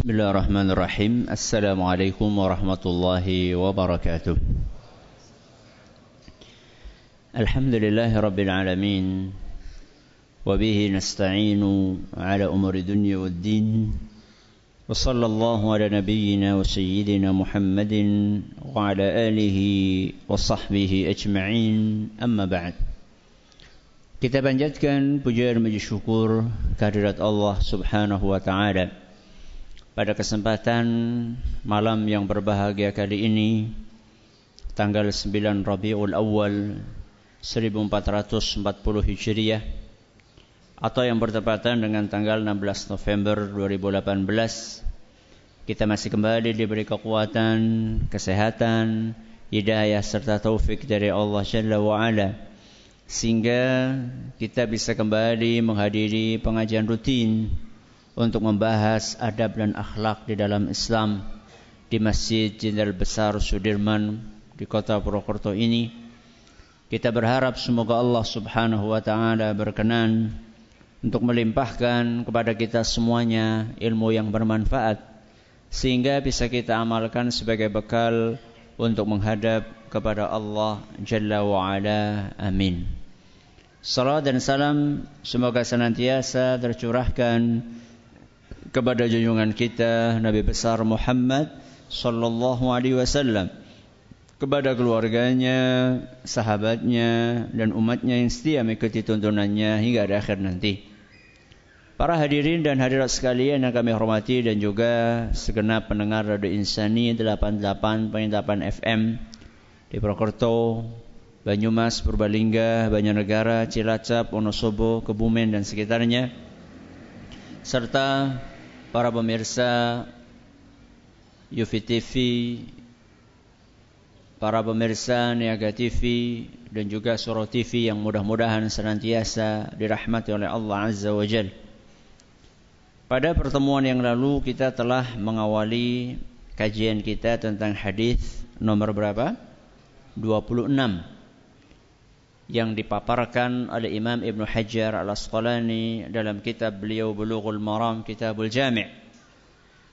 Bismillahirrahmanirrahim. Assalamualaikum warahmatullahi wabarakatuh. Alhamdulillahi rabbil alamin. Wabihi nasta'inu ala umuri dunya waddin. Wa sallallahu ala nabiyyina wa sayyidina Muhammadin wa ala alihi wa sahbihi ajma'in. Amma ba'd. Kita panjatkan puja dan puji syukur kehadirat Allah Subhanahu wa ta'ala. Pada kesempatan malam yang berbahagia kali ini, tanggal 9 Rabiul Awal 1440 Hijriah, atau yang bertepatan dengan tanggal 16 November 2018, kita masih kembali diberi kekuatan, kesehatan, hidayah serta taufik dari Allah Jalla wa'ala, sehingga kita bisa kembali menghadiri pengajian rutin untuk membahas adab dan akhlak di dalam Islam di Masjid Jenderal Besar Sudirman di kota Purwokerto ini. Kita berharap semoga Allah Subhanahu wa ta'ala berkenan untuk melimpahkan kepada kita semuanya ilmu yang bermanfaat, sehingga bisa kita amalkan sebagai bekal untuk menghadap kepada Allah Jalla wa'ala. Amin. Salawat dan salam semoga senantiasa tercurahkan kepada junjungan kita Nabi besar Muhammad sallallahu alaihi wasallam, kepada keluarganya, sahabatnya dan umatnya yang setia mengikuti tuntunannya hingga akhir nanti. Para hadirin dan hadirat sekalian yang kami hormati dan juga segenap pendengar Radio Insani 88.8 FM di Purwokerto, Banyumas, Purbalingga, Banjarnegara, Cilacap, Wonosobo, Kebumen dan sekitarnya, serta para pemirsa Yufid TV, para pemirsa Niaga TV dan juga Surau TV yang mudah-mudahan senantiasa dirahmati oleh Allah Azza wa Jalla. Pada pertemuan yang lalu kita telah mengawali kajian kita tentang hadis nomor berapa? 26 yang dipaparkan oleh Imam Ibn Hajar al Asqalani dalam kitab beliau Bulughul Maram, Kitabul Jami',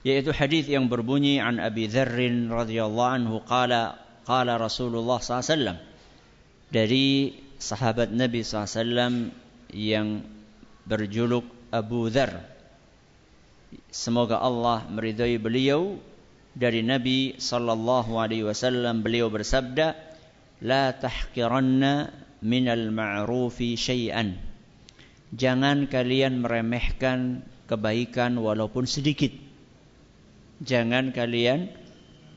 yaitu hadis yang berbunyi an Abi Dharr radhiyallahu anhu qala qala Rasulullah sallallahu alaihi wasallam, dari sahabat Nabi sallallahu alaihi wasallam yang berjuluk Abu Dharr, semoga Allah meridai beliau, dari Nabi sallallahu alaihi wasallam beliau bersabda, la tahqiranna minal ma'rufi syai'an, jangan kalian meremehkan kebaikan walaupun sedikit. Jangan kalian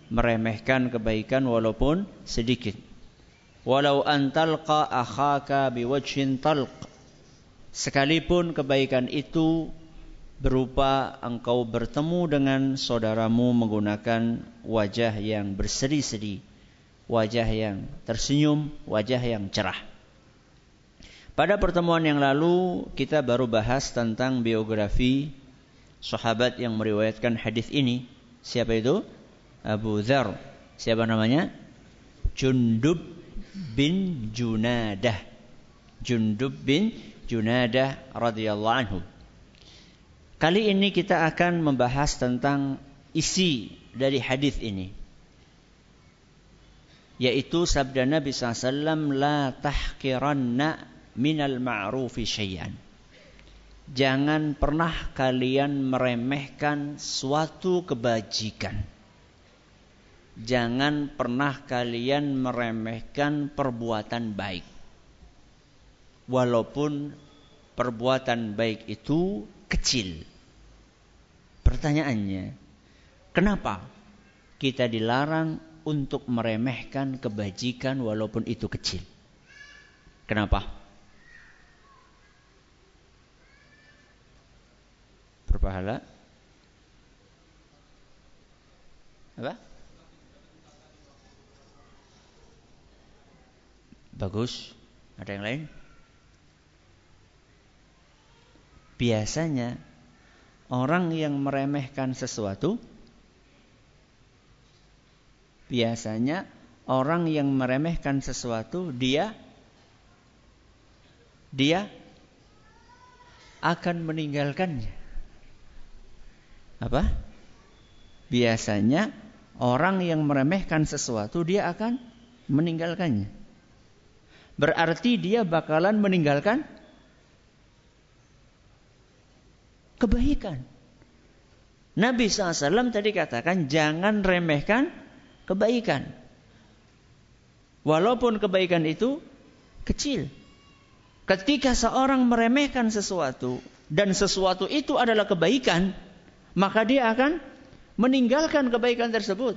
meremehkan kebaikan walaupun sedikit. Walau an talqa akhaka biwajhin talq, sekalipun kebaikan itu berupa engkau bertemu dengan saudaramu menggunakan wajah yang berseri-seri, wajah yang tersenyum, wajah yang cerah. Pada pertemuan yang lalu kita baru bahas tentang biografi sahabat yang meriwayatkan hadis ini. Siapa itu? Abu Dharr. Siapa namanya? Jundub bin Junadah. Jundub bin Junadah radhiyallahu anhu. Kali ini kita akan membahas tentang isi dari hadis ini, yaitu sabda Nabi sallallahu alaihi wasallam, la tahqiranna minal ma'rufi syai'an, jangan pernah kalian meremehkan suatu kebajikan. Jangan pernah kalian meremehkan perbuatan baik, walaupun perbuatan baik itu kecil. Pertanyaannya, kenapa kita dilarang untuk meremehkan kebajikan walaupun itu kecil? Kenapa? Berpahala apa? Bagus. Ada yang lain? Biasanya orang yang meremehkan sesuatu, dia akan meninggalkannya. Apa? biasanya orang yang meremehkan sesuatu dia akan meninggalkannya. Berarti dia bakalan meninggalkan kebaikan. Nabi SAW tadi katakan jangan remehkan kebaikan. Walaupun kebaikan itu kecil. Ketika seorang meremehkan sesuatu dan sesuatu itu adalah kebaikan, maka dia akan meninggalkan kebaikan tersebut.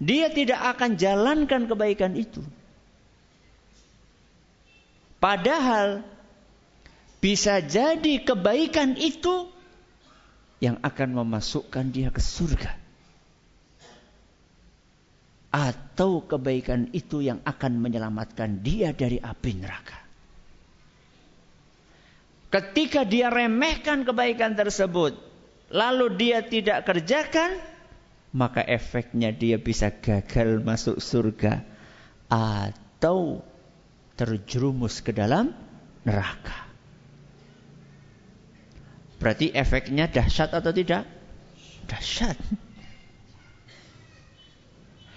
Dia tidak akan jalankan kebaikan itu. Padahal bisa jadi kebaikan itu yang akan memasukkan dia ke surga. Atau kebaikan itu yang akan menyelamatkan dia dari api neraka. Ketika dia remehkan kebaikan tersebut, lalu dia tidak kerjakan, maka efeknya dia bisa gagal masuk surga atau terjerumus ke dalam neraka. Berarti efeknya dahsyat atau tidak? Dahsyat.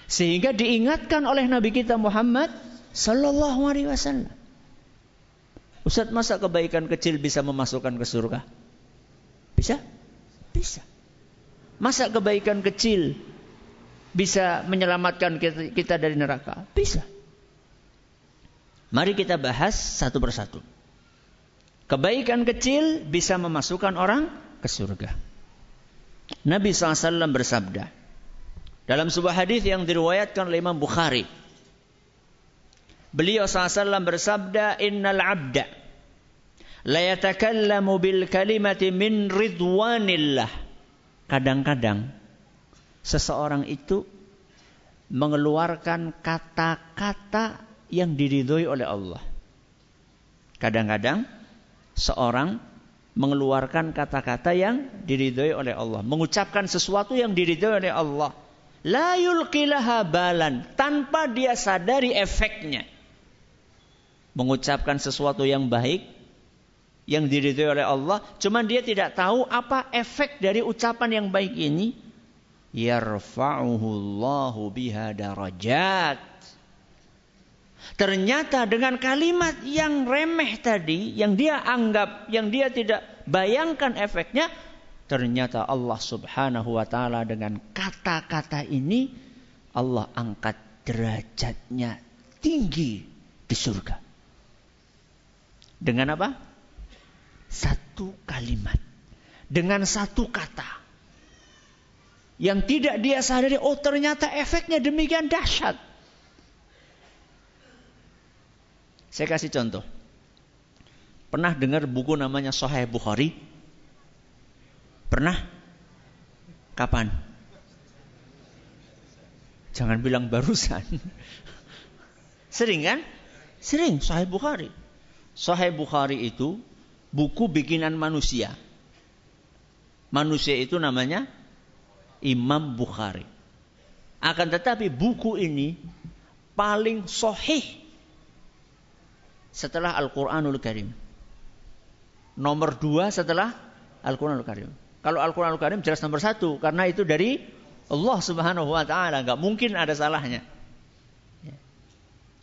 Sehingga diingatkan oleh Nabi kita Muhammad sallallahu alaihi wasallam. Ustaz, masa kebaikan kecil bisa memasukkan ke surga? Bisa? Bisa. Masa kebaikan kecil bisa menyelamatkan kita dari neraka? Bisa. Mari kita bahas satu persatu. Kebaikan kecil bisa memasukkan orang ke surga. Nabi SAW bersabda dalam sebuah hadis yang diriwayatkan oleh Imam Bukhari. Beliau SAW bersabda, innal abda la yatakallamu bil kalimati min ridwanillah. Kadang-kadang seseorang itu mengeluarkan kata-kata yang diridhoi oleh Allah. Kadang-kadang seorang mengeluarkan kata-kata yang diridhoi oleh Allah, mengucapkan sesuatu yang diridhoi oleh Allah. La yulqilaha balan, tanpa dia sadari efeknya. Mengucapkan sesuatu yang baik yang diridhoi oleh Allah, cuman dia tidak tahu apa efek dari ucapan yang baik ini. Yarfa'uhullahu biha darajat. Ternyata dengan kalimat yang remeh tadi, yang dia anggap, yang dia tidak bayangkan efeknya, ternyata Allah subhanahu wa ta'ala dengan kata-kata ini, Allah angkat derajatnya tinggi di surga. Dengan apa? Satu kalimat, dengan satu kata yang tidak dia sadari, oh ternyata efeknya demikian dahsyat. Saya kasih contoh. Pernah dengar buku namanya Sahih Bukhari? Pernah? Kapan? Jangan bilang barusan. Sering kan? Sering. Sahih Bukhari. Sahih Bukhari itu buku bikinan manusia. Manusia itu namanya Imam Bukhari. Akan tetapi buku ini paling sahih setelah Al-Quranul Karim. Nomor 2 setelah Al-Quranul Karim. Kalau Al-Quranul Karim jelas nomor 1. Karena itu dari Allah subhanahu wa ta'ala. Gak mungkin ada salahnya.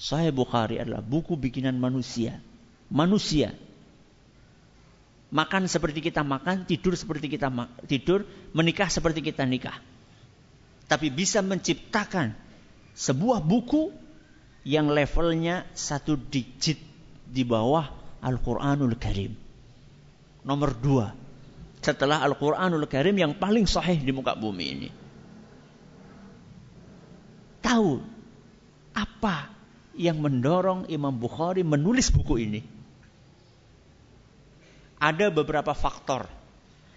Sahih Bukhari adalah buku bikinan manusia. Manusia. Makan seperti kita makan, tidur seperti kita tidur, menikah seperti kita nikah. Tapi bisa menciptakan sebuah buku yang levelnya 1 digit di bawah Al-Quranul Karim. Nomor 2 setelah Al-Quranul Karim yang paling sahih di muka bumi ini. Tahu apa yang mendorong Imam Bukhari menulis buku ini? Ada beberapa faktor.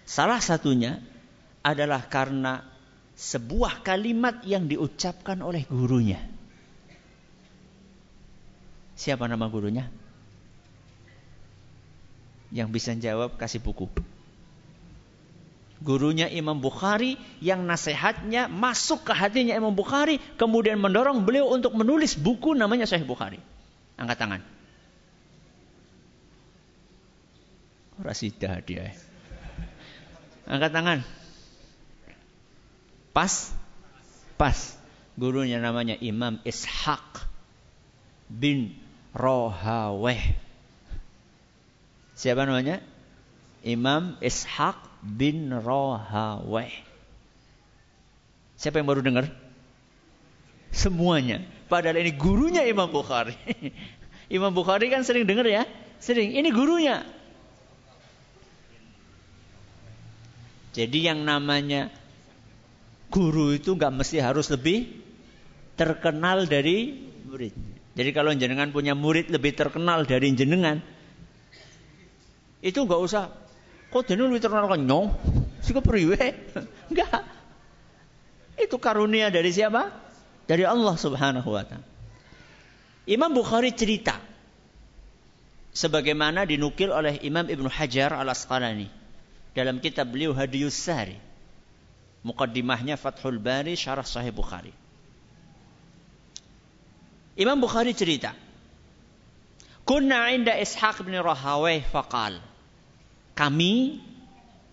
Salah satunya adalah karena sebuah kalimat yang diucapkan oleh gurunya. Siapa nama gurunya? Yang bisa jawab kasih buku. Gurunya Imam Bukhari yang nasihatnya masuk ke hatinya Imam Bukhari, kemudian mendorong beliau untuk menulis buku namanya Sahih Bukhari. Angkat tangan. Rasidah dia. Angkat tangan. Pas. Gurunya namanya Imam Ishaq bin Rahawaih. Siapa namanya? Imam Ishaq bin Rahawaih. Siapa yang baru dengar? Semuanya. Padahal ini gurunya Imam Bukhari. Imam Bukhari kan sering dengar ya? Sering. Ini gurunya. Jadi yang namanya guru itu nggak mesti harus lebih terkenal dari murid. Jadi kalau jenengan punya murid lebih terkenal dari jenengan, itu nggak usah. Kok jenengan lebih terkenal kan nyong? Siko priwe? Enggak. Itu karunia dari siapa? Dari Allah Subhanahu wa Ta'ala. Imam Bukhari cerita sebagaimana dinukil oleh Imam Ibn Hajar al Asqalani dalam kitab beliau Hadyu Sari. Muqaddimahnya Fathul Bari syarah Sahih Bukhari. Imam Bukhari cerita, kunna inda Ishaq bin Rahawaih faqal. Kami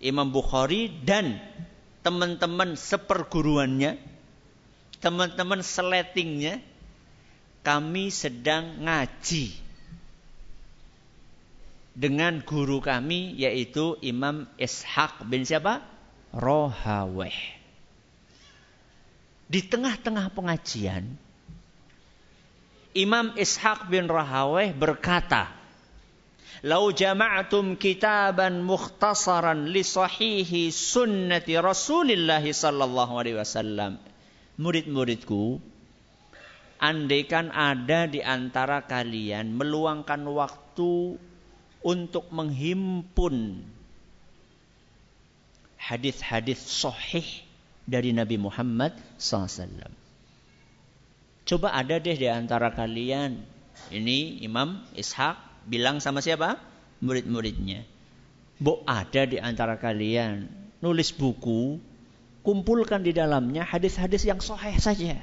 Imam Bukhari dan teman-teman seperguruannya, teman-teman seletingnya, kami sedang ngaji dengan guru kami yaitu Imam Ishaq bin siapa? Rahawaih. Di tengah-tengah pengajian, Imam Ishaq bin Rahawaih berkata, "Lau jama'atum kitaban mukhtasaran li sahihi sunnati Rasulillah sallallahu alaihi wasallam." Murid-muridku, andaikan ada di antara kalian meluangkan waktu untuk menghimpun hadis-hadis sahih dari Nabi Muhammad SAW. Coba ada deh di antara kalian. Ini Imam Ishaq bilang sama siapa? Murid-muridnya. Mbok ada di antara kalian nulis buku, kumpulkan di dalamnya hadis-hadis yang sahih saja.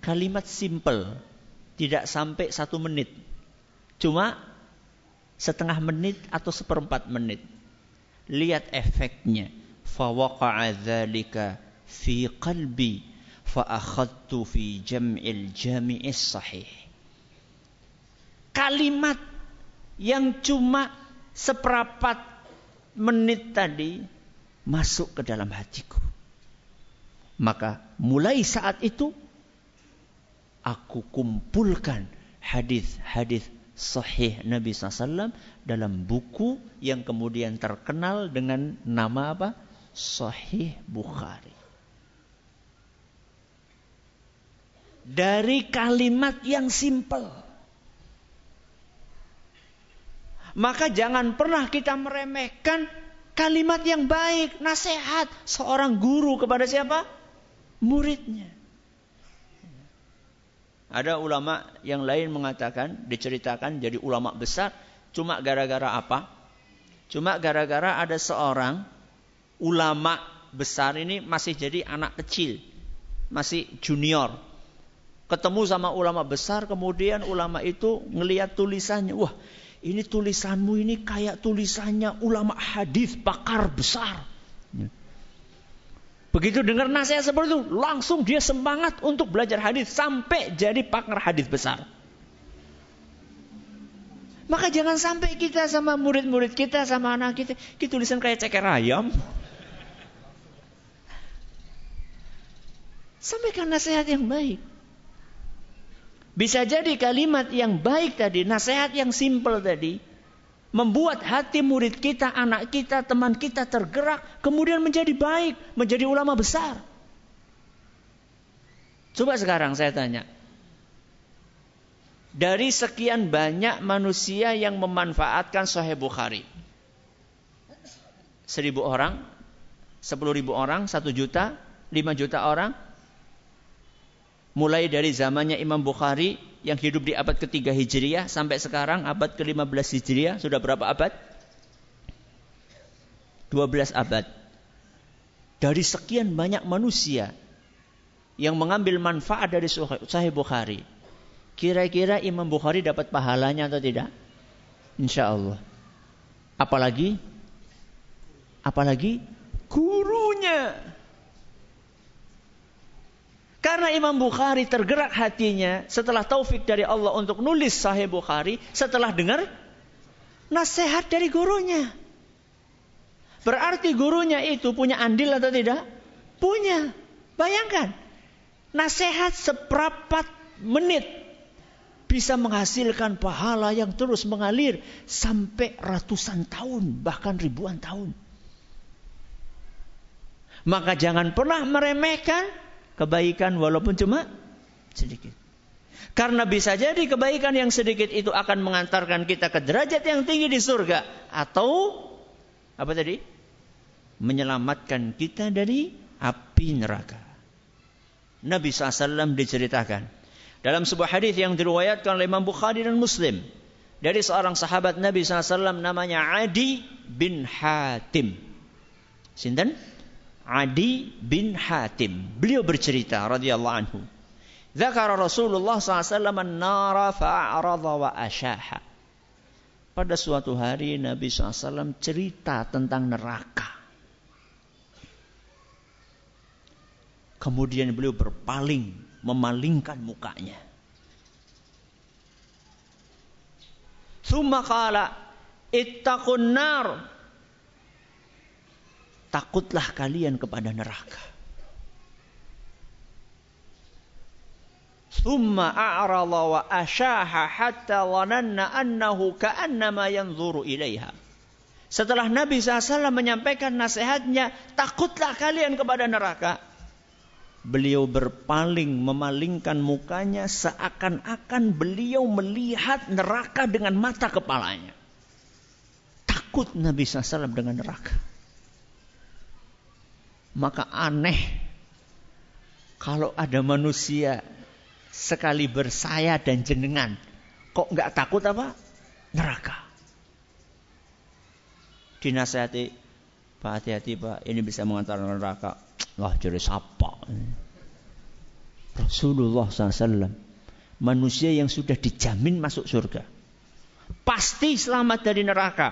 Kalimat simple, tidak sampai 1 menit. Cuma setengah menit atau 1/4 menit. Lihat efeknya. Fawaqa'a dzalika fi qalbi fa akhadtu fi jam'il jami'is sahih. Kalimat yang cuma 1/4 menit tadi masuk ke dalam hatiku. Maka mulai saat itu aku kumpulkan hadis-hadis sahih Nabi SAW dalam buku yang kemudian terkenal dengan nama apa? Sahih Bukhari. Dari kalimat yang simpel. Maka jangan pernah kita meremehkan kalimat yang baik, nasihat seorang guru kepada siapa? Muridnya. Ada ulama yang lain mengatakan, diceritakan jadi ulama besar, cuma gara-gara apa? Cuma gara-gara ada seorang ulama besar ini masih jadi anak kecil, masih junior. Ketemu sama ulama besar, kemudian ulama itu ngelihat tulisannya. Wah, ini tulisanmu ini kayak tulisannya ulama hadis pakar besar. Begitu dengar nasihat seperti itu, langsung dia semangat untuk belajar hadis sampai jadi pakar hadis besar. Maka jangan sampai kita sama murid-murid kita, sama anak kita tulisan kayak ceker ayam. Sampaikan nasihat yang baik. Bisa jadi kalimat yang baik tadi, nasihat yang simpel tadi, membuat hati murid kita, anak kita, teman kita tergerak, kemudian menjadi baik, menjadi ulama besar. Coba sekarang saya tanya. Dari sekian banyak manusia yang memanfaatkan Sahih Bukhari. 1.000 orang, 10.000 orang, 1 juta, 5 juta orang. Mulai dari zamannya Imam Bukhari yang hidup di abad ke-3 Hijriah sampai sekarang abad ke-15 Hijriah. Sudah berapa abad? 12 abad. Dari sekian banyak manusia yang mengambil manfaat dari Sahih Bukhari, kira-kira Imam Bukhari dapat pahalanya atau tidak? Insya Allah. Apalagi gurunya. Karena Imam Bukhari tergerak hatinya setelah taufik dari Allah untuk nulis Sahih Bukhari, setelah dengar nasihat dari gurunya. Berarti gurunya itu punya andil atau tidak? Punya. Bayangkan, nasihat seperempat menit bisa menghasilkan pahala yang terus mengalir sampai ratusan tahun, bahkan ribuan tahun. Maka jangan pernah meremehkan kebaikan walaupun cuma sedikit. Karena bisa jadi kebaikan yang sedikit itu akan mengantarkan kita ke derajat yang tinggi di surga. Atau, apa tadi? Menyelamatkan kita dari api neraka. Nabi SAW diceritakan dalam sebuah hadis yang diriwayatkan oleh Imam Bukhari dan Muslim dari seorang sahabat Nabi SAW namanya Adi bin Hatim. Sinten? Adi bin Hatim. Beliau bercerita radhiyallahu anhu. Dzakara Rasulullah SAW an-nara fa'arada wa asyaha. Pada suatu hari Nabi SAW cerita tentang neraka. Kemudian beliau berpaling, memalingkan mukanya. Tsumma qala ittaqun nar. Takutlah kalian kepada neraka. Tsumma a'rada wa ashaha hatta dhananna annahu ka'annama yanzuru ilaiha. Setelah Nabi SAW menyampaikan nasihatnya, takutlah kalian kepada neraka, beliau berpaling, memalingkan mukanya seakan-akan beliau melihat neraka dengan mata kepalanya. Takut Nabi SAW dengan neraka. Maka aneh kalau ada manusia sekali bersaya dan jenengan, kok nggak takut apa? Neraka. Dinasihati, Pak, hati-hati Pak, ini bisa mengantarkan neraka. Lah jadi siapa? Rasulullah SAW, manusia yang sudah dijamin masuk surga, pasti selamat dari neraka.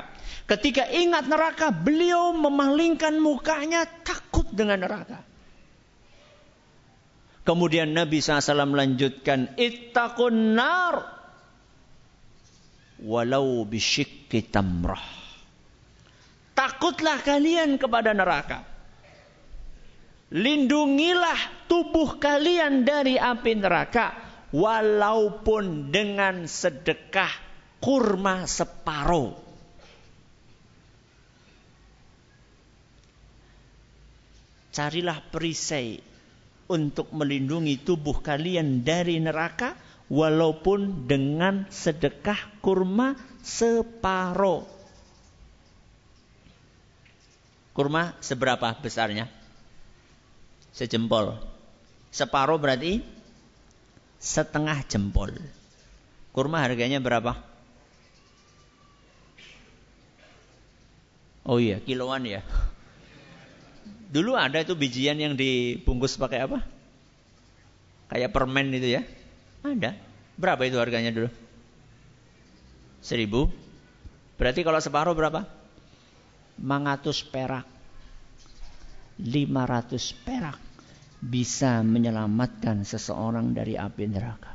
Ketika ingat neraka, beliau memalingkan mukanya, takut dengan neraka. Kemudian Nabi SAW melanjutkan, ittaqun nar walau bisyikki tamrah. Takutlah kalian kepada neraka, lindungilah tubuh kalian dari api neraka, walaupun dengan sedekah kurma separuh. Carilah perisai untuk melindungi tubuh kalian dari neraka, walaupun dengan sedekah kurma separuh. Kurma seberapa besarnya? Sejempol. Separuh berarti setengah jempol. Kurma harganya berapa? Oh iya, kiloan ya. Dulu ada itu bijian yang dibungkus pakai apa? Kayak permen itu ya. Ada. Berapa itu harganya dulu? 1.000. Berarti kalau separuh berapa? 500 perak. 500 perak bisa menyelamatkan seseorang dari api neraka.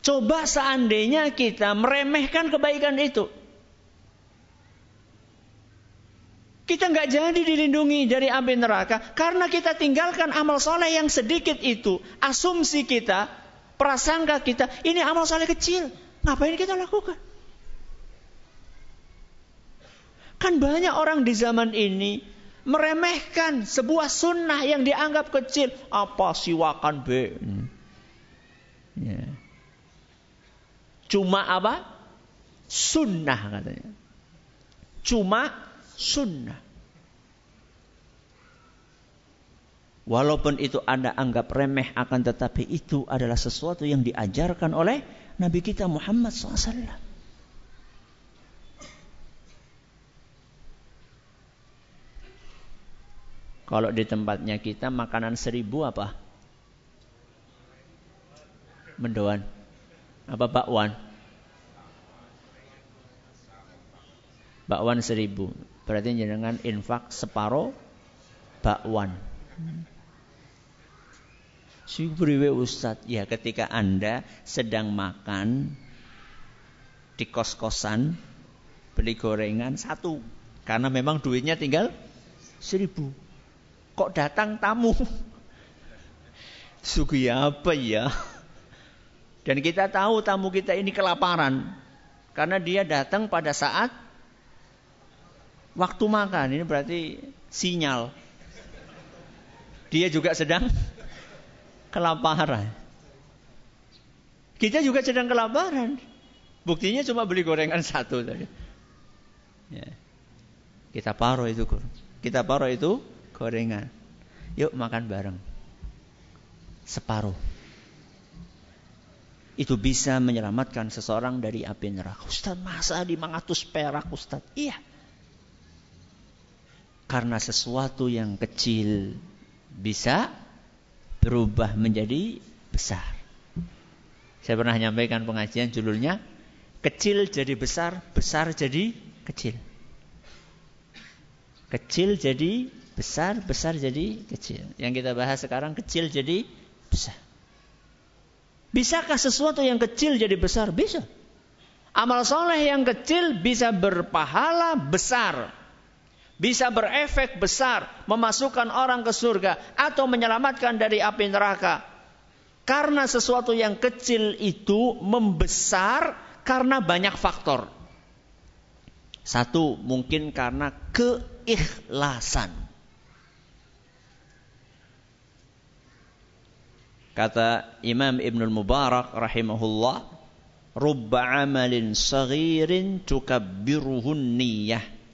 Coba seandainya kita meremehkan kebaikan itu, kita nggak jadi dilindungi dari api neraka karena kita tinggalkan amal soleh yang sedikit itu. Asumsi kita, prasangka kita, ini amal soleh kecil, ngapain kita lakukan? Kan banyak orang di zaman ini meremehkan sebuah sunnah yang dianggap kecil. Apa siwakan be? Ya. Cuma apa? Sunnah katanya. Cuma sunnah. Walaupun itu Anda anggap remeh, akan tetapi itu adalah sesuatu yang diajarkan oleh Nabi kita Muhammad SAW. Kalau di tempatnya kita, makanan 1.000 apa? Mendoan. Apa bakwan? Bakwan 1.000. berarti jenengan infak separo bakwan. Syukriwe Ustadz, ya ketika Anda sedang makan di kos-kosan, beli gorengan satu, karena memang duitnya tinggal 1.000. Kok datang tamu? Sugi apa ya? Dan kita tahu tamu kita ini kelaparan, karena dia datang pada saat waktu makan. Ini berarti sinyal dia juga sedang kelaparan. Kita juga sedang kelaparan. Buktinya cuma beli gorengan satu tadi. Ya. Kita paro itu, gorengan. Yuk makan bareng. Separuh. Itu bisa menyelamatkan seseorang dari api neraka. Ustaz, masa 500 perak Ustaz? Iya. Karena sesuatu yang kecil bisa berubah menjadi besar. Saya pernah nyampaikan pengajian judulnya kecil jadi besar, besar jadi kecil. Kecil jadi besar, besar jadi kecil. Yang kita bahas sekarang kecil jadi besar. Bisakah sesuatu yang kecil jadi besar? Bisa. Amal soleh yang kecil bisa berpahala besar. Bisa berefek besar, memasukkan orang ke surga atau menyelamatkan dari api neraka. Karena sesuatu yang kecil itu membesar karena banyak faktor. Satu, mungkin karena keikhlasan. Kata Imam Ibn Mubarak rahimahullah, "Rubba amalin saghirin tukabbiruhun niyah."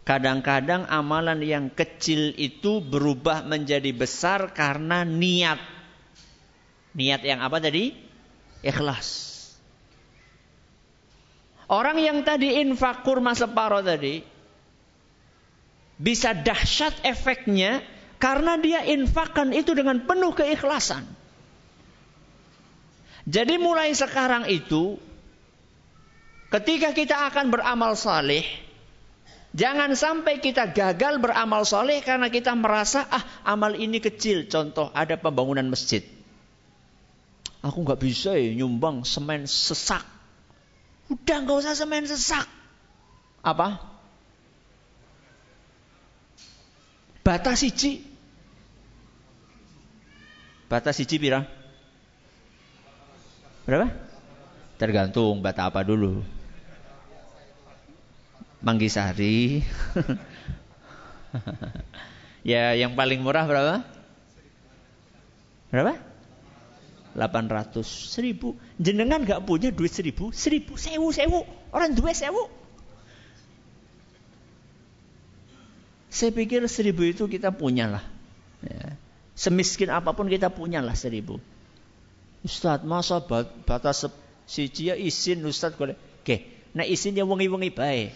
Kadang-kadang amalan yang kecil itu berubah menjadi besar karena niat. Niat yang apa tadi? Ikhlas. Orang yang tadi infak kurma separo tadi, bisa dahsyat efeknya karena dia infakkan itu dengan penuh keikhlasan. Jadi mulai sekarang itu, ketika kita akan beramal saleh, jangan sampai kita gagal beramal soleh karena kita merasa, amal ini kecil. Contoh, ada pembangunan masjid. Aku gak bisa ya nyumbang semen sesak. Udah gak usah semen sesak. Apa? Bata siji. Bata siji pira? Berapa? Tergantung bata apa dulu. Manggi sari. Ya, yang paling murah berapa? Berapa? 800 1000. Jenengan gak punya duit 1000, 1000, 1000, 1000. Orang duit 1000. Saya pikir 1000 itu kita punyalah. Ya. Semiskin apapun kita punyalah 1000. Ustaz, masa batas siji ya izin Ustaz golek. Nggih, nek isinnya wengi-wengi bae.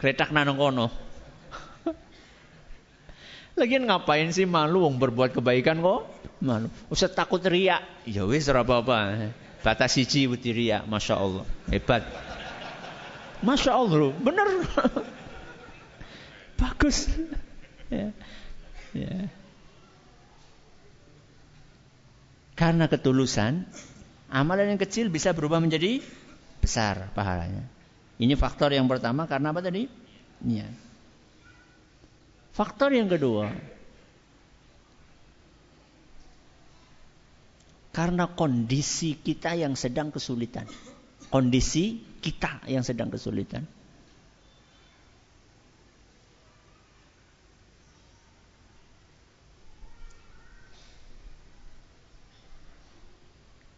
Kretak nanongkono. Lagian ngapain sih malu wong berbuat kebaikan kok? Malu. Ustaz takut riya. Ya wis ora apa-apa. Batas siji wedi riya, Masya Allah. Hebat. Masya Allah, bener. Bagus. Ya. Ya. Karena ketulusan, amalan yang kecil bisa berubah menjadi besar pahalanya. Ini faktor yang pertama karena apa tadi? Niat. Faktor yang kedua, karena kondisi kita yang sedang kesulitan. Kondisi kita yang sedang kesulitan.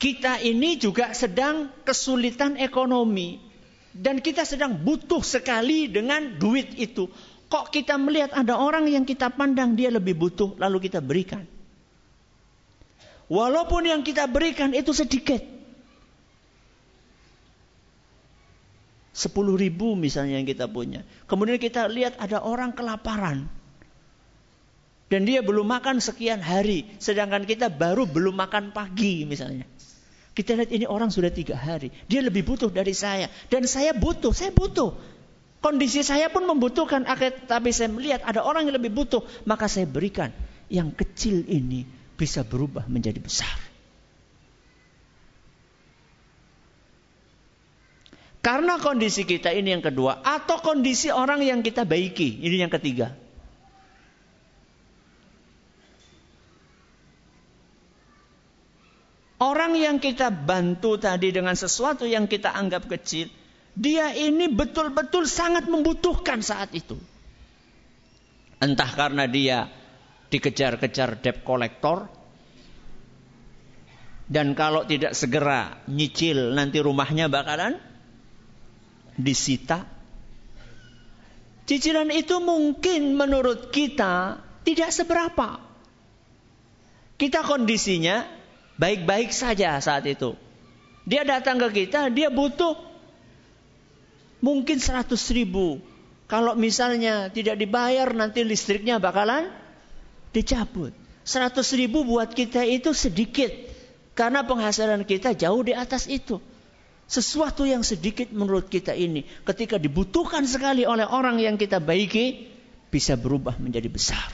Kita ini juga sedang kesulitan ekonomi. Dan kita sedang butuh sekali dengan duit itu. Kok kita melihat ada orang yang kita pandang dia lebih butuh, lalu kita berikan. Walaupun yang kita berikan itu sedikit. 10.000 misalnya yang kita punya. Kemudian kita lihat ada orang kelaparan. Dan dia belum makan sekian hari. Sedangkan kita baru belum makan pagi misalnya. Kita lihat ini orang sudah 3 hari. Dia lebih butuh dari saya. Dan saya butuh. Kondisi saya pun membutuhkan, tapi saya melihat ada orang yang lebih butuh, maka saya berikan. Yang kecil ini bisa berubah menjadi besar. Karena kondisi kita ini yang kedua, atau kondisi orang yang kita baiki, ini yang ketiga. Orang yang kita bantu tadi dengan sesuatu yang kita anggap kecil, dia ini betul-betul sangat membutuhkan saat itu. Entah karena dia dikejar-kejar debt collector, dan kalau tidak segera nyicil nanti rumahnya bakalan disita. Cicilan itu mungkin menurut kita tidak seberapa. Kita kondisinya baik-baik saja saat itu. Dia datang ke kita, dia butuh mungkin 100.000. Kalau misalnya tidak dibayar, nanti listriknya bakalan dicabut. 100.000 buat kita itu sedikit. Karena penghasilan kita jauh di atas itu. Sesuatu yang sedikit menurut kita ini, ketika dibutuhkan sekali oleh orang yang kita baiki, bisa berubah menjadi besar.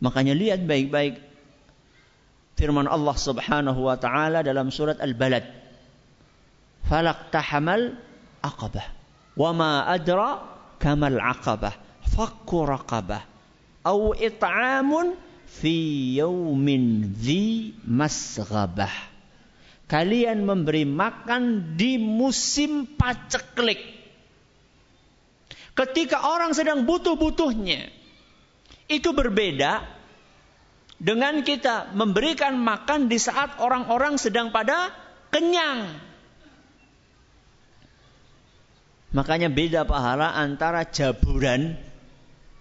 Makanya lihat baik-baik firman Allah Subhanahu wa ta'ala dalam surat Al-Balad. Falaqtahamal aqabah, wama adra kamal aqabah, fakku raqabah, au it'amun fi yawmin dhi masghabah. Kalian memberi makan di musim paceklik, ketika orang sedang butuh-butuhnya. Itu berbeda dengan kita memberikan makan di saat orang-orang sedang pada kenyang. Makanya beda pahala antara jaburan.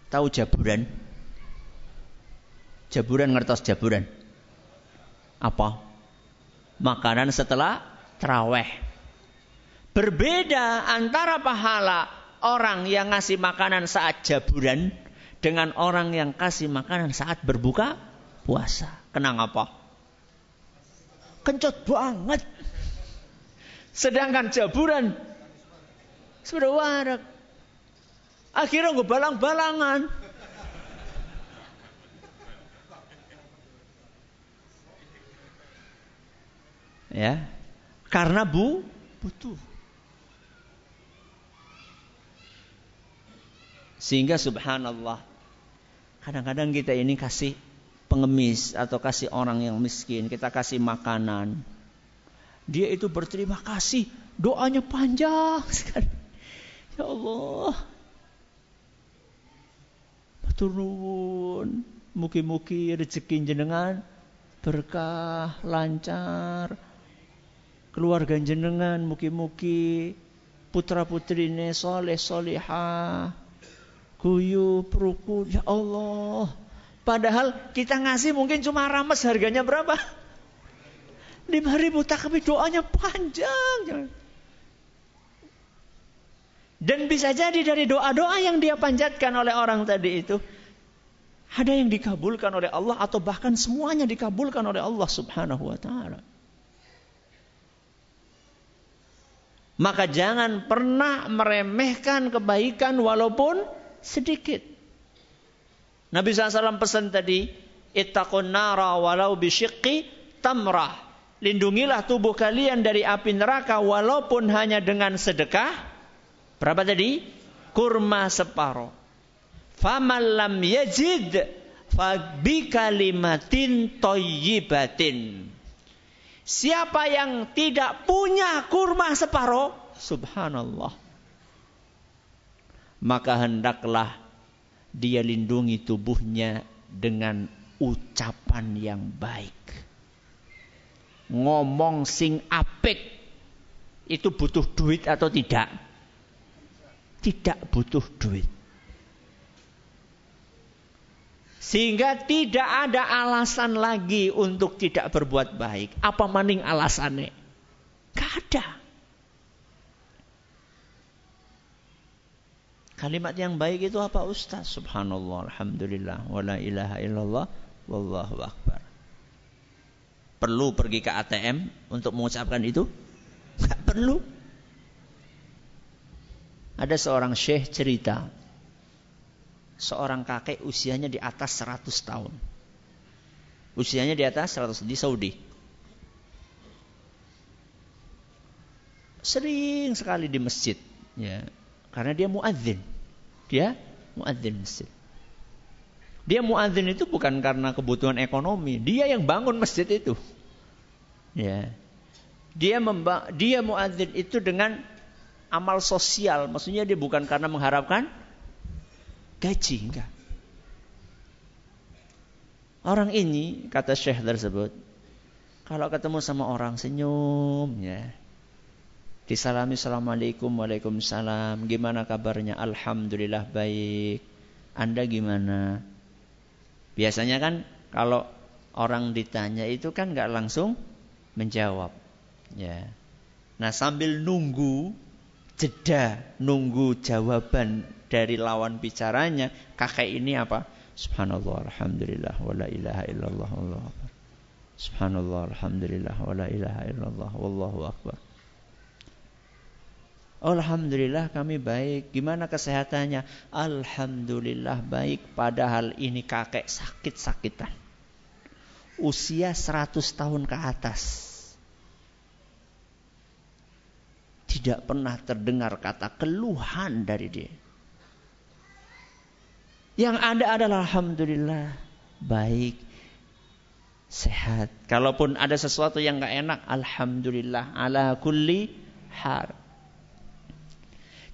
Tahu jaburan? Jaburan, ngertos jaburan? Apa? Makanan setelah tarawih. Berbeda antara pahala orang yang ngasih makanan saat jaburan dengan orang yang kasih makanan saat berbuka puasa. Kenang apa? Kencot banget. Sedangkan jaburan sudah warak. Akhirnya gue balang-balangan. Ya. Karena butuh. Sehingga subhanallah, kadang-kadang kita ini kasih pengemis atau kasih orang yang miskin, kita kasih makanan. Dia itu berterima kasih, doanya panjang sekali. Ya Allah, matur nuwun, mugi-mugi rezeki jenengan berkah, lancar, keluarga jenengan mugi-mugi putra-putrine soleh solihah, guyub rukun. Ya Allah, padahal kita ngasih mungkin cuma rames, harganya berapa? 5.000, tapi doanya panjang. Dan bisa jadi dari doa-doa yang dia panjatkan oleh orang tadi itu, ada yang dikabulkan oleh Allah, atau bahkan semuanya dikabulkan oleh Allah subhanahu wa ta'ala. Maka jangan pernah meremehkan kebaikan walaupun sedikit. Nabi SAW pesan tadi, ittaqun nara walau bisyiqqi tamrah. Lindungilah tubuh kalian dari api neraka walaupun hanya dengan sedekah. Berapa tadi? Kurma separo. Faman lam yajid fabi kalimatin thayyibatin. Siapa yang tidak punya kurma separo, subhanallah, maka hendaklah dia lindungi tubuhnya dengan ucapan yang baik. Ngomong sing apik. Itu butuh duit atau tidak? Tidak butuh duit. Sehingga tidak ada alasan lagi untuk tidak berbuat baik. Apa maning alasannya? Gak ada. Kalimat yang baik itu apa, Ustaz? Subhanallah, alhamdulillah, wa la ilaha illallah, wallahu akbar. Perlu pergi ke ATM untuk mengucapkan itu? Gak perlu. Ada seorang syekh cerita, seorang kakek usianya di atas 100 tahun. Usianya di atas 100 di Saudi. Sering sekali di masjid, ya, karena dia muadzin. Dia muadzin masjid. Dia muadzin itu bukan karena kebutuhan ekonomi, dia yang bangun masjid itu. Ya. Dia muadzin itu dengan amal sosial, maksudnya dia bukan karena mengharapkan gaji, enggak. Orang ini, kata syekh tersebut, kalau ketemu sama orang senyum, ya. Disalami assalamualaikum, waalaikumsalam, gimana kabarnya? Alhamdulillah baik. Anda gimana? Biasanya kan kalau orang ditanya itu kan enggak langsung menjawab. Ya. Nah, sambil nunggu jeda, nunggu jawaban dari lawan bicaranya, kakek ini apa? Subhanallah, alhamdulillah, wala ilaha illallah, wallahu akbar. Subhanallah, alhamdulillah, wala ilaha illallah, wallahu akbar. Alhamdulillah kami baik. Gimana kesehatannya? Alhamdulillah baik. Padahal ini kakek sakit-sakitan. Usia 100 tahun ke atas. Tidak pernah terdengar kata keluhan dari dia. Yang ada adalah alhamdulillah baik, sehat. Kalaupun ada sesuatu yang enggak enak, alhamdulillah ala kulli hal.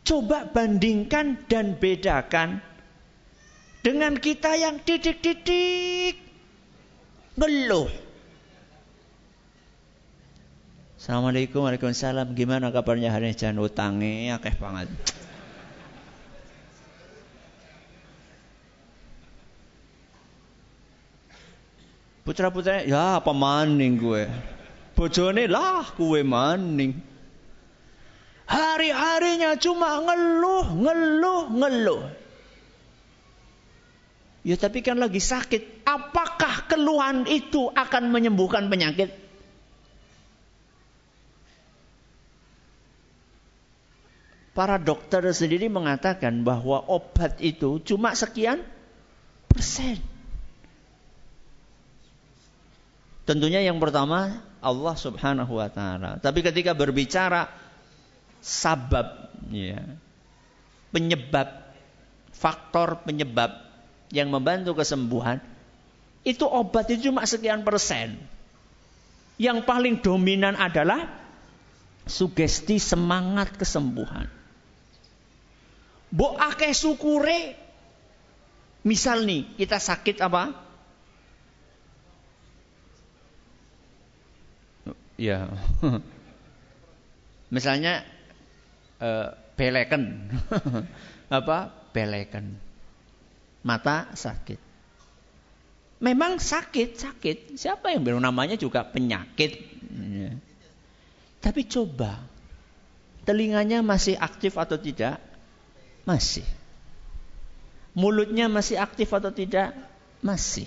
Coba bandingkan dan bedakan dengan kita yang titik-titik ngeluh. Assalamualaikum, waalaikumsalam. Gimana kabarnya hari ini? Jangan utangnya akeh banget. Putra-putranya, ya apa maning gue. Bojone lah gue maning. Hari-harinya cuma ngeluh. Ya tapi kan lagi sakit. Apakah keluhan itu akan menyembuhkan penyakit? Para dokter sendiri mengatakan bahwa obat itu cuma sekian persen. Tentunya yang pertama Allah Subhanahu wa taala. Tapi ketika berbicara sabab, ya, penyebab, faktor penyebab yang membantu kesembuhan, itu obat itu cuma sekian persen. Yang paling dominan adalah sugesti semangat kesembuhan. Mbok akeh syukure. Misal nih, kita sakit apa? Ya. Misalnya beleken. Apa? Beleken. Mata sakit. Memang sakit. Siapa yang bilang namanya juga penyakit? Ya. Tapi coba telinganya masih aktif atau tidak? Masih. Mulutnya masih aktif atau tidak? Masih.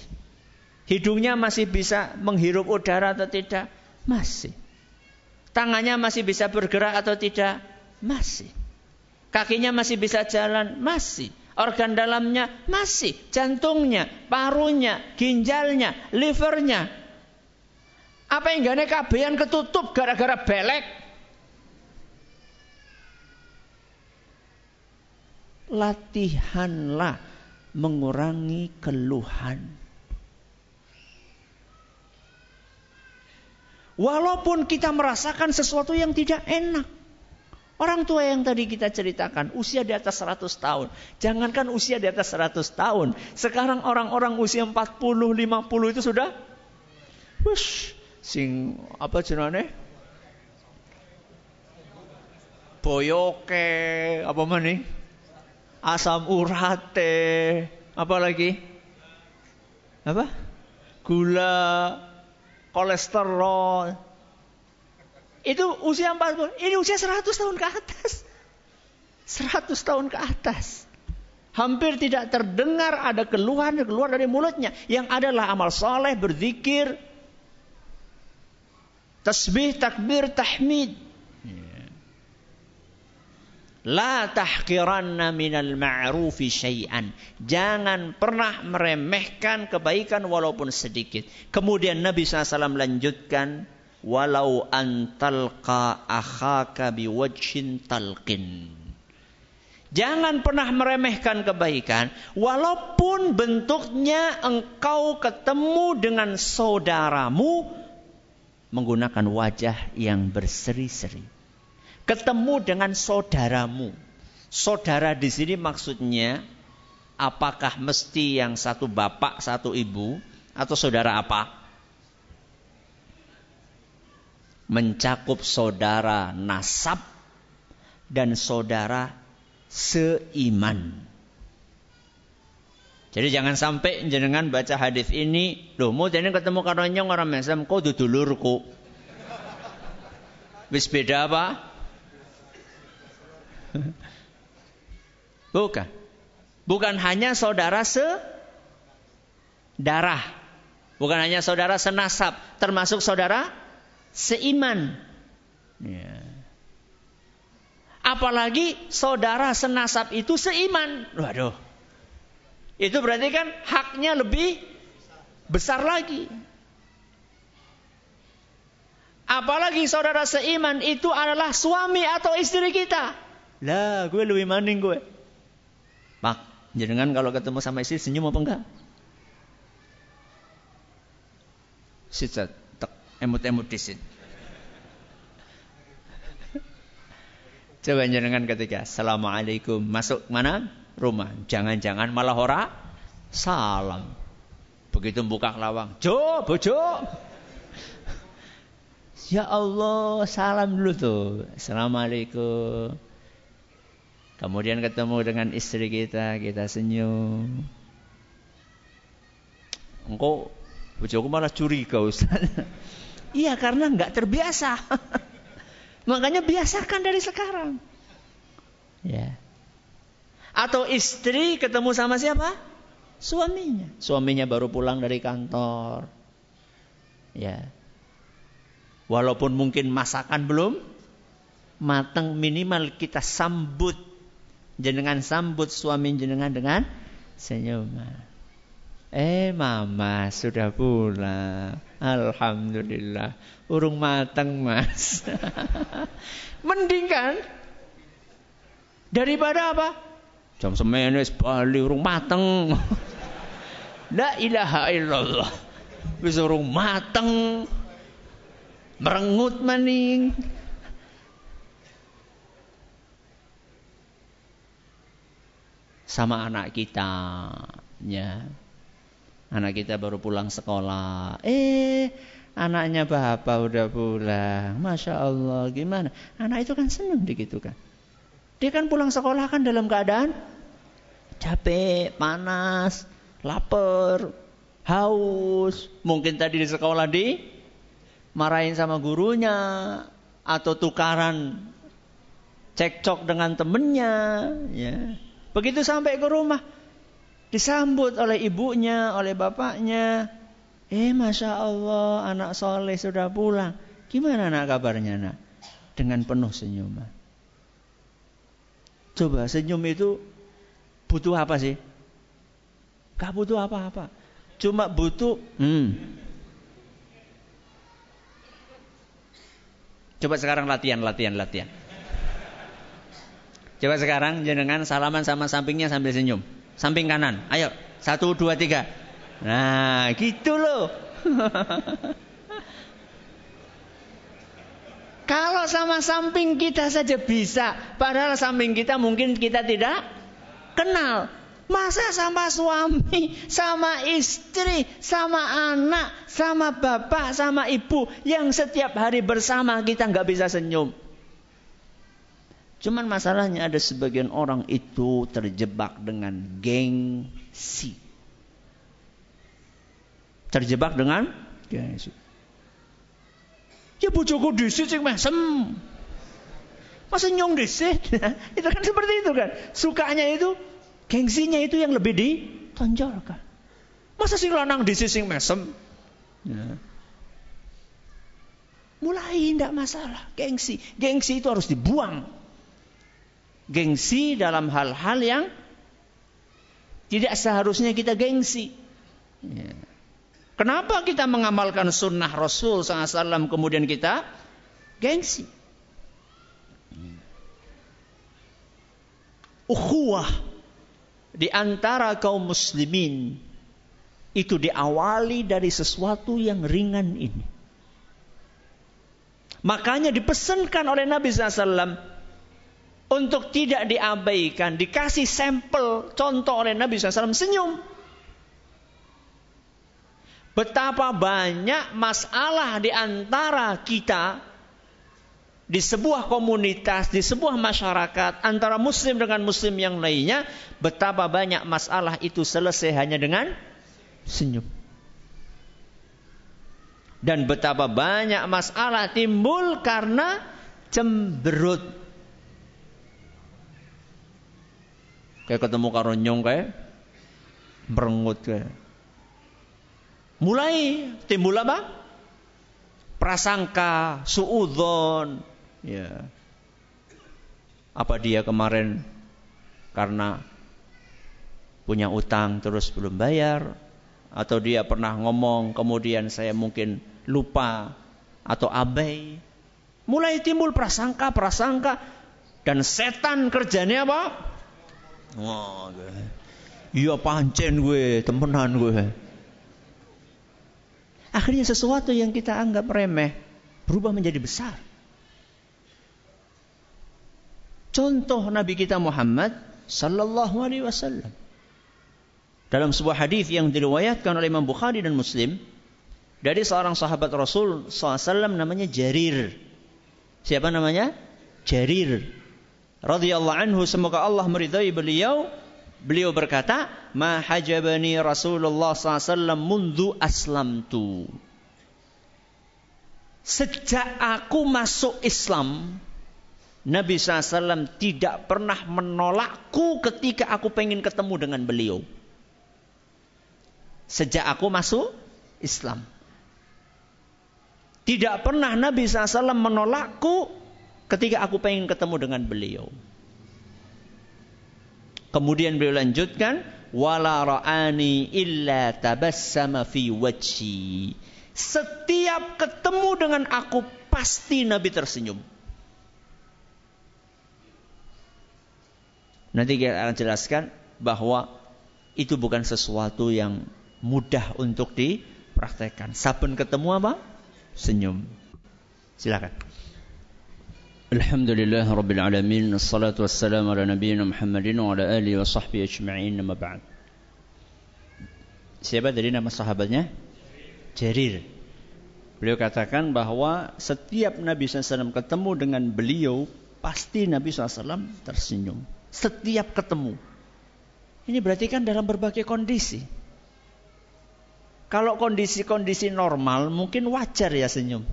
Hidungnya masih bisa menghirup udara atau tidak? Masih. Tangannya masih bisa bergerak atau tidak? Masih. Kakinya masih bisa jalan? Masih. Organ dalamnya? Masih. Jantungnya, parunya, ginjalnya, livernya. Apa yang gane kabehan ketutup gara-gara belek? Latihanlah mengurangi keluhan. Walaupun kita merasakan sesuatu yang tidak enak. Orang tua yang tadi kita ceritakan, usia di atas 100 tahun. Jangankan usia di atas 100 tahun. Sekarang orang-orang usia 40, 50 itu sudah wush, sing apa jenane? Boyoke, apa maning? Asam urate, apa lagi? Apa? Gula, kolesterol. Itu usia 40. Ini usia 100 tahun ke atas. 100 tahun ke atas. Hampir tidak terdengar ada keluhan keluar dari mulutnya. Yang adalah amal soleh, berzikir, tasbih, takbir, tahmid. La tahqiranna minal ma'rufi syai'an. Jangan pernah meremehkan kebaikan walaupun sedikit. Kemudian Nabi SAW lanjutkan, walau antalqa akhaka biwajhin talqin. Jangan pernah meremehkan kebaikan walaupun bentuknya engkau ketemu dengan saudaramu menggunakan wajah yang berseri-seri. Ketemu dengan saudaramu. Saudara di sini maksudnya apakah mesti yang satu bapak, satu ibu, atau saudara apa? Mencakup saudara nasab dan saudara seiman. Jadi jangan sampai jenengan baca hadis ini, loh, mau jeneng ketemu karo nyong orang Islam, kok dulurku. Wis beda apa? Bukan. Bukan hanya saudara sedarah. Bukan hanya saudara senasab. Termasuk saudara seiman. Ya. Apalagi saudara senasab itu seiman. Waduh. Itu berarti kan haknya lebih besar lagi. Apalagi saudara seiman itu adalah suami atau istri kita. Lah, gue lebih maning gue. Pak, jenengan kalau ketemu sama istri senyum apa enggak? Sicat, tek, emut-emut disin. Coba jenengan ketika, assalamualaikum, masuk mana? Rumah. Jangan-jangan malah ora salam. Begitu buka lawang, jo, bojo. Ya Allah, salam dulu tuh. Assalamualaikum. Kemudian ketemu dengan istri kita, kita senyum. Engkau, bojoku malah curiga Ustaz. Iya, karena enggak terbiasa. Makanya biasakan dari sekarang. Ya. Atau istri ketemu sama siapa? Suaminya. Suaminya baru pulang dari kantor. Ya. Walaupun mungkin masakan belum matang, minimal kita sambut. Jenengan sambut suami jenengan dengan senyuman. Mama sudah pulang. Alhamdulillah. Urung mateng mas. Mending kan? Daripada apa? Jam semenis balik urung mateng. La ilaha illallah. Bisa urung mateng. Merengut maning. Sama anak kita, ya. Anak kita baru pulang sekolah. Anaknya bapak udah pulang. Masya Allah, gimana? Anak itu kan seneng begitu kan. Dia kan pulang sekolah kan dalam keadaan capek, panas, lapar, haus. Mungkin tadi di sekolah dimarahin sama gurunya atau tukaran cekcok dengan temennya, ya. Begitu sampai ke rumah, disambut oleh ibunya, oleh bapaknya. Masya Allah, anak soleh sudah pulang. Gimana nak kabarnya nak? Dengan penuh senyuman. Coba senyum itu butuh apa sih? Gak butuh apa-apa. Cuma butuh. Coba sekarang latihan. Coba sekarang jenengan salaman sama sampingnya sambil senyum. Samping kanan. Ayo. 1, 2, 3. Nah, gitu loh. Kalau sama samping kita saja bisa. Padahal samping kita mungkin kita tidak kenal. Masa sama suami, sama istri, sama anak, sama bapak, sama ibu. Yang setiap hari bersama kita nggak bisa senyum. Cuman masalahnya ada sebagian orang itu terjebak dengan gengsi. Terjebak dengan gengsi. Ya bojoku disit sing mesem. Masa nyong disit? Itu kan seperti itu kan. Sukanya itu, gengsinya itu yang lebih ditonjolkan. Masa sing lanang disit sing mesem? Ya. Mulai tidak masalah. Gengsi itu harus dibuang. gengsi dalam hal-hal yang tidak seharusnya kita gengsi. Kenapa kita mengamalkan sunnah Rasul SAW kemudian kita gengsi? Ukhuwah di antara kaum muslimin itu diawali dari sesuatu yang ringan ini. Makanya dipesankan oleh Nabi SAW untuk tidak diabaikan, dikasih sampel contoh oleh Nabi SAW, senyum. Betapa banyak masalah di antara kita di sebuah komunitas, di sebuah masyarakat, antara muslim dengan muslim yang lainnya, betapa banyak masalah itu selesai hanya dengan senyum. Dan betapa banyak masalah timbul karena cemberut. Kayak ketemu karo nyong kayak merengut kayak. Mulai timbul apa? Prasangka, suudzon. Ya. Apa dia kemarin karena punya utang terus belum bayar, atau dia pernah ngomong kemudian saya mungkin lupa atau abai. Mulai timbul prasangka-prasangka, dan setan kerjanya apa? Wah, iya pancen gue, temenan gue. Akhirnya sesuatu yang kita anggap remeh berubah menjadi besar. Contoh Nabi kita Muhammad sallallahu alaihi wasallam. Dalam sebuah hadis yang diriwayatkan oleh Imam Bukhari dan Muslim dari seorang sahabat Rasul SAW namanya Jarir. Siapa namanya? Jarir radhiyallahu anhu, semoga Allah meridhai beliau. Beliau berkata, "Ma hajabani Rasulullah SAW mundu aslamtu." Sejak aku masuk Islam, Nabi SAW tidak pernah menolakku ketika aku pengen ketemu dengan beliau. Sejak aku masuk Islam, tidak pernah Nabi SAW menolakku ketika aku pengen ketemu dengan beliau. Kemudian beliau lanjutkan, wala ra'ani illa tabassama fi wajhi. Setiap ketemu dengan aku pasti Nabi tersenyum. Nanti kita akan jelaskan bahwa itu bukan sesuatu yang mudah untuk dipraktekkan. Saben ketemu apa? Senyum. Silakan. Alhamdulillah Rabbil Alamin. Assalatu wassalamu ala nabiyina Muhammadin wa ala alihi wa sahbihi ajma'in. Amma ba'd. Siapa tadi nama sahabatnya? Jarir. Beliau katakan bahwa setiap Nabi SAW ketemu dengan beliau, pasti Nabi SAW tersenyum. Setiap ketemu. Ini berarti kan dalam berbagai kondisi. Kalau kondisi-kondisi normal mungkin wajar ya senyum.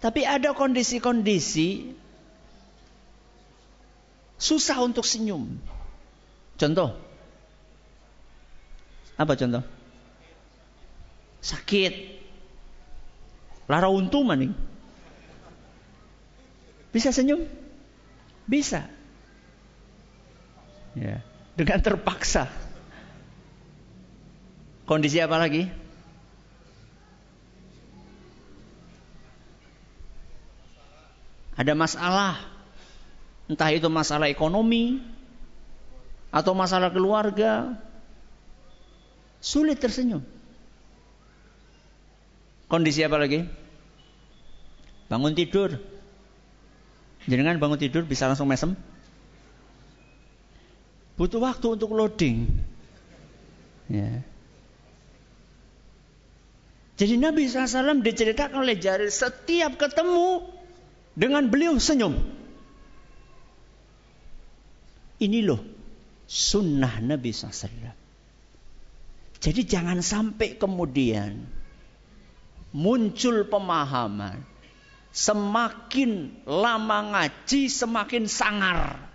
Tapi ada kondisi-kondisi susah untuk senyum. Contoh. Apa contoh? Sakit. Lara untu maning. Bisa senyum? Bisa. Ya, dengan terpaksa. Kondisi apa lagi? Ada masalah. Entah itu masalah ekonomi atau masalah keluarga. Sulit tersenyum. Kondisi apa lagi? Bangun tidur. Jangan bangun tidur bisa langsung mesem. Butuh waktu untuk loading. Ya. Jadi Nabi SAW diceritakan oleh Jarir, setiap ketemu dengan beliau senyum. Ini loh sunnah Nabi SAW. Jadi jangan sampai kemudian muncul pemahaman, semakin lama ngaji semakin sangar.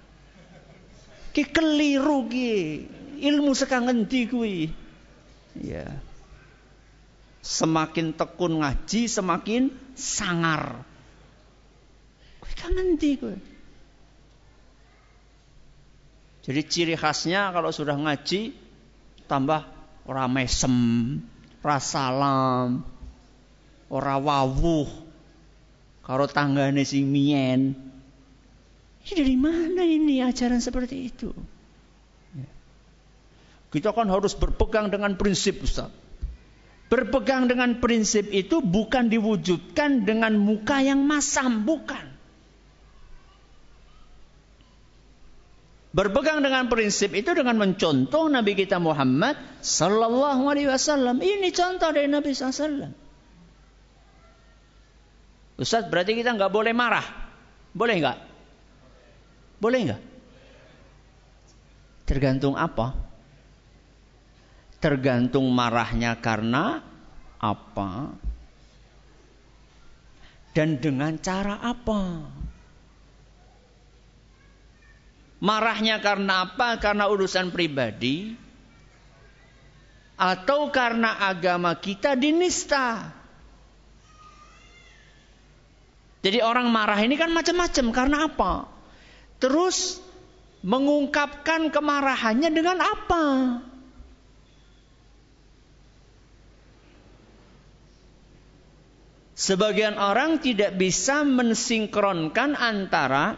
Ki keliru ki, ilmu sekang ngendi kuwi. Ya. Semakin tekun ngaji, semakin sangar. Kowe kan ngendi kowe? Jadi ciri khasnya kalau sudah ngaji tambah ora mesem, ora salam, ora wawuh karo tanggane sing mien. Ini dari mana ini ajaran seperti itu? Kita kan harus berpegang dengan prinsip, Ustaz. Berpegang dengan prinsip itu bukan diwujudkan dengan muka yang masam, bukan. Berpegang dengan prinsip itu dengan mencontoh Nabi kita Muhammad sallallahu alaihi wasallam. Ini contoh dari Nabi sallallahu alaihi wasallam. Ustaz, berarti kita enggak boleh marah. Boleh enggak? Boleh enggak? Tergantung apa? Tergantung marahnya karena apa? Dan dengan cara apa? Marahnya karena apa? Karena urusan pribadi? Atau karena agama kita dinista? Jadi orang marah ini kan macam-macam. Karena apa? Terus mengungkapkan kemarahannya dengan apa? Sebagian orang tidak bisa mensinkronkan antara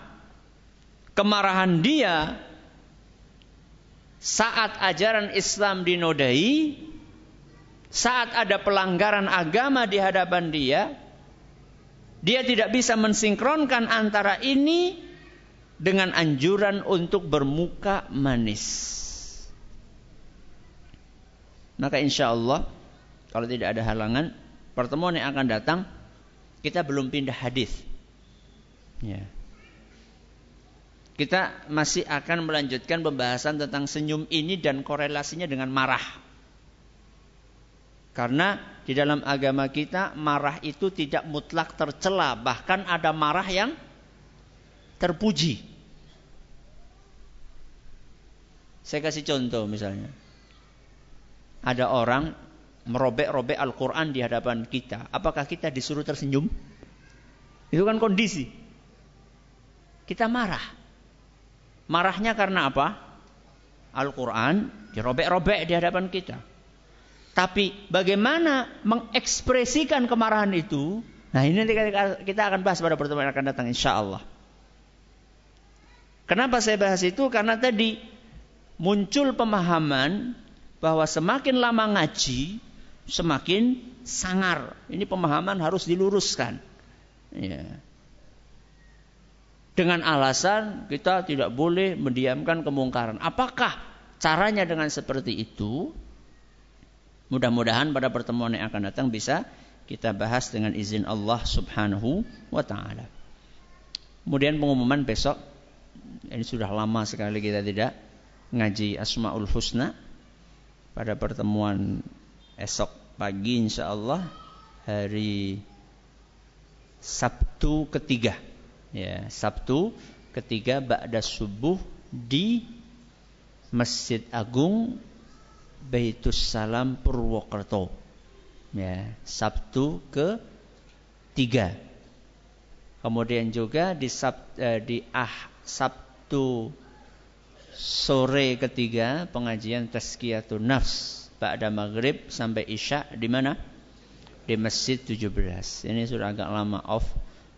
kemarahan dia saat ajaran Islam dinodai, saat ada pelanggaran agama di hadapan dia, dia tidak bisa mensinkronkan antara ini dengan anjuran untuk bermuka manis. Maka insya Allah, kalau tidak ada halangan, pertemuan yang akan datang, kita belum pindah hadis. Ya. Kita masih akan melanjutkan pembahasan tentang senyum ini dan korelasinya dengan marah. Karena di dalam agama kita marah itu tidak mutlak tercela, bahkan ada marah yang terpuji. Saya kasih contoh misalnya. Ada orang merobek-robek Al-Quran di hadapan kita. Apakah kita disuruh tersenyum? Itu kan kondisi. Kita marah. Marahnya karena apa? Al-Quran dirobek-robek di hadapan kita. Tapi bagaimana mengekspresikan kemarahan itu? Nah, ini nanti kita akan bahas pada pertemuan yang akan datang insyaallah. Kenapa saya bahas itu? Karena tadi muncul pemahaman bahwa semakin lama ngaji, semakin sangar. Ini pemahaman harus diluruskan. Ya. Dengan alasan kita tidak boleh mendiamkan kemungkaran. Apakah caranya dengan seperti itu? Mudah-mudahan pada pertemuan yang akan datang bisa kita bahas dengan izin Allah subhanahu wa ta'ala. Kemudian pengumuman besok. Ini sudah lama sekali kita tidak ngaji Asmaul Husna. Pada pertemuan esok pagi insya Allah. Hari Sabtu ketiga. Ya, Sabtu ketiga ba'da subuh di Masjid Agung Baitus Salam Purwokerto. Ya, Sabtu ketiga. Kemudian juga Sabtu sore ketiga pengajian Tazkiyatun Nafs ba'da maghrib sampai isya di mana? Di Masjid 17. Ini sudah agak lama off.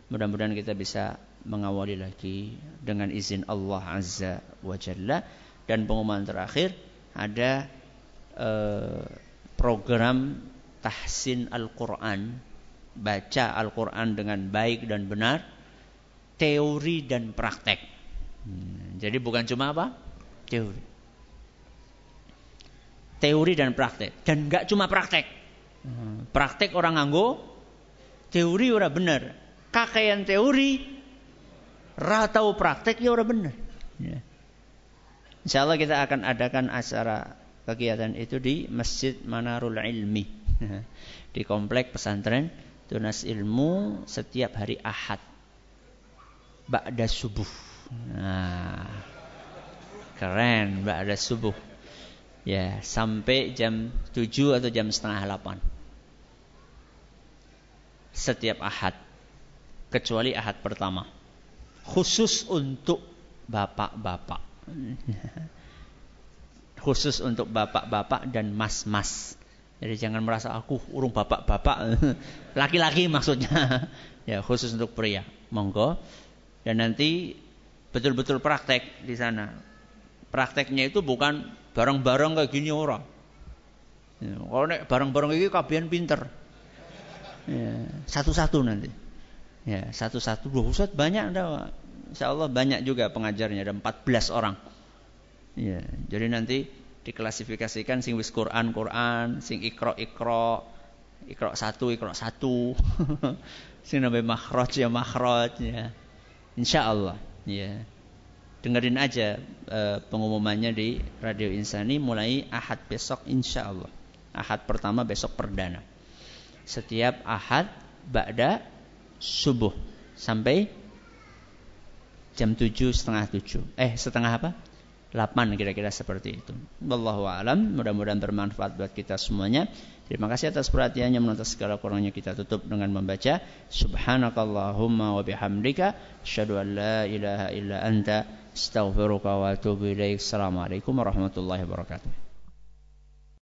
Mudah-mudahan kita bisa mengawali lagi dengan izin Allah Azza wa Jalla. Dan pengumuman terakhir, ada program Tahsin Al-Quran. Baca Al-Quran dengan baik dan benar. Teori dan praktek. Jadi bukan cuma apa? Teori. Teori dan praktek. Dan nggak cuma praktek. Praktek orang nganggo, teori orang benar. Kakean teori ratau praktek ya ora bener. Ya. Insyaallah kita akan adakan acara kegiatan itu di Masjid Manarul Ilmi di komplek pesantren Tunas Ilmu setiap hari Ahad ba'da subuh. Nah, keren, ba'da subuh. Ya, sampai jam 7 atau jam setengah 8. Setiap Ahad. Kecuali Ahad pertama. Khusus untuk bapak-bapak. Khusus untuk bapak-bapak dan mas-mas. Jadi jangan merasa aku urung bapak-bapak. Laki-laki maksudnya. Ya, khusus untuk pria. Monggo. Dan nanti betul-betul praktek di sana. Prakteknya itu bukan bareng-bareng kayak gini orang. Ya, kalau bareng-bareng ini kabian pinter. Ya, satu-satu nanti. Ya, satu-satu. Ustaz banyak dah. InsyaAllah banyak juga pengajarnya. Ada 14 orang. Ya, jadi nanti diklasifikasikan sing wis Quran Quran, sing ikra ikra satu, sing nabe makhraj ya. Insyaallah ya. Dengerin aja pengumumannya di Radio Insani mulai Ahad besok insyaallah. Ahad pertama besok perdana. Setiap Ahad ba'da subuh sampai jam 7:30. Setengah apa? 8 kira-kira seperti itu. Wallahu a'lam, mudah-mudahan bermanfaat buat kita semuanya. Terima kasih atas perhatiannya. Menonton segala kurangnya kita tutup dengan membaca subhanakallahumma wa bihamdika asyhadu an la ilaha illa anta astaghfiruka wa atubu ilaik. Assalamualaikum warahmatullahi wabarakatuh.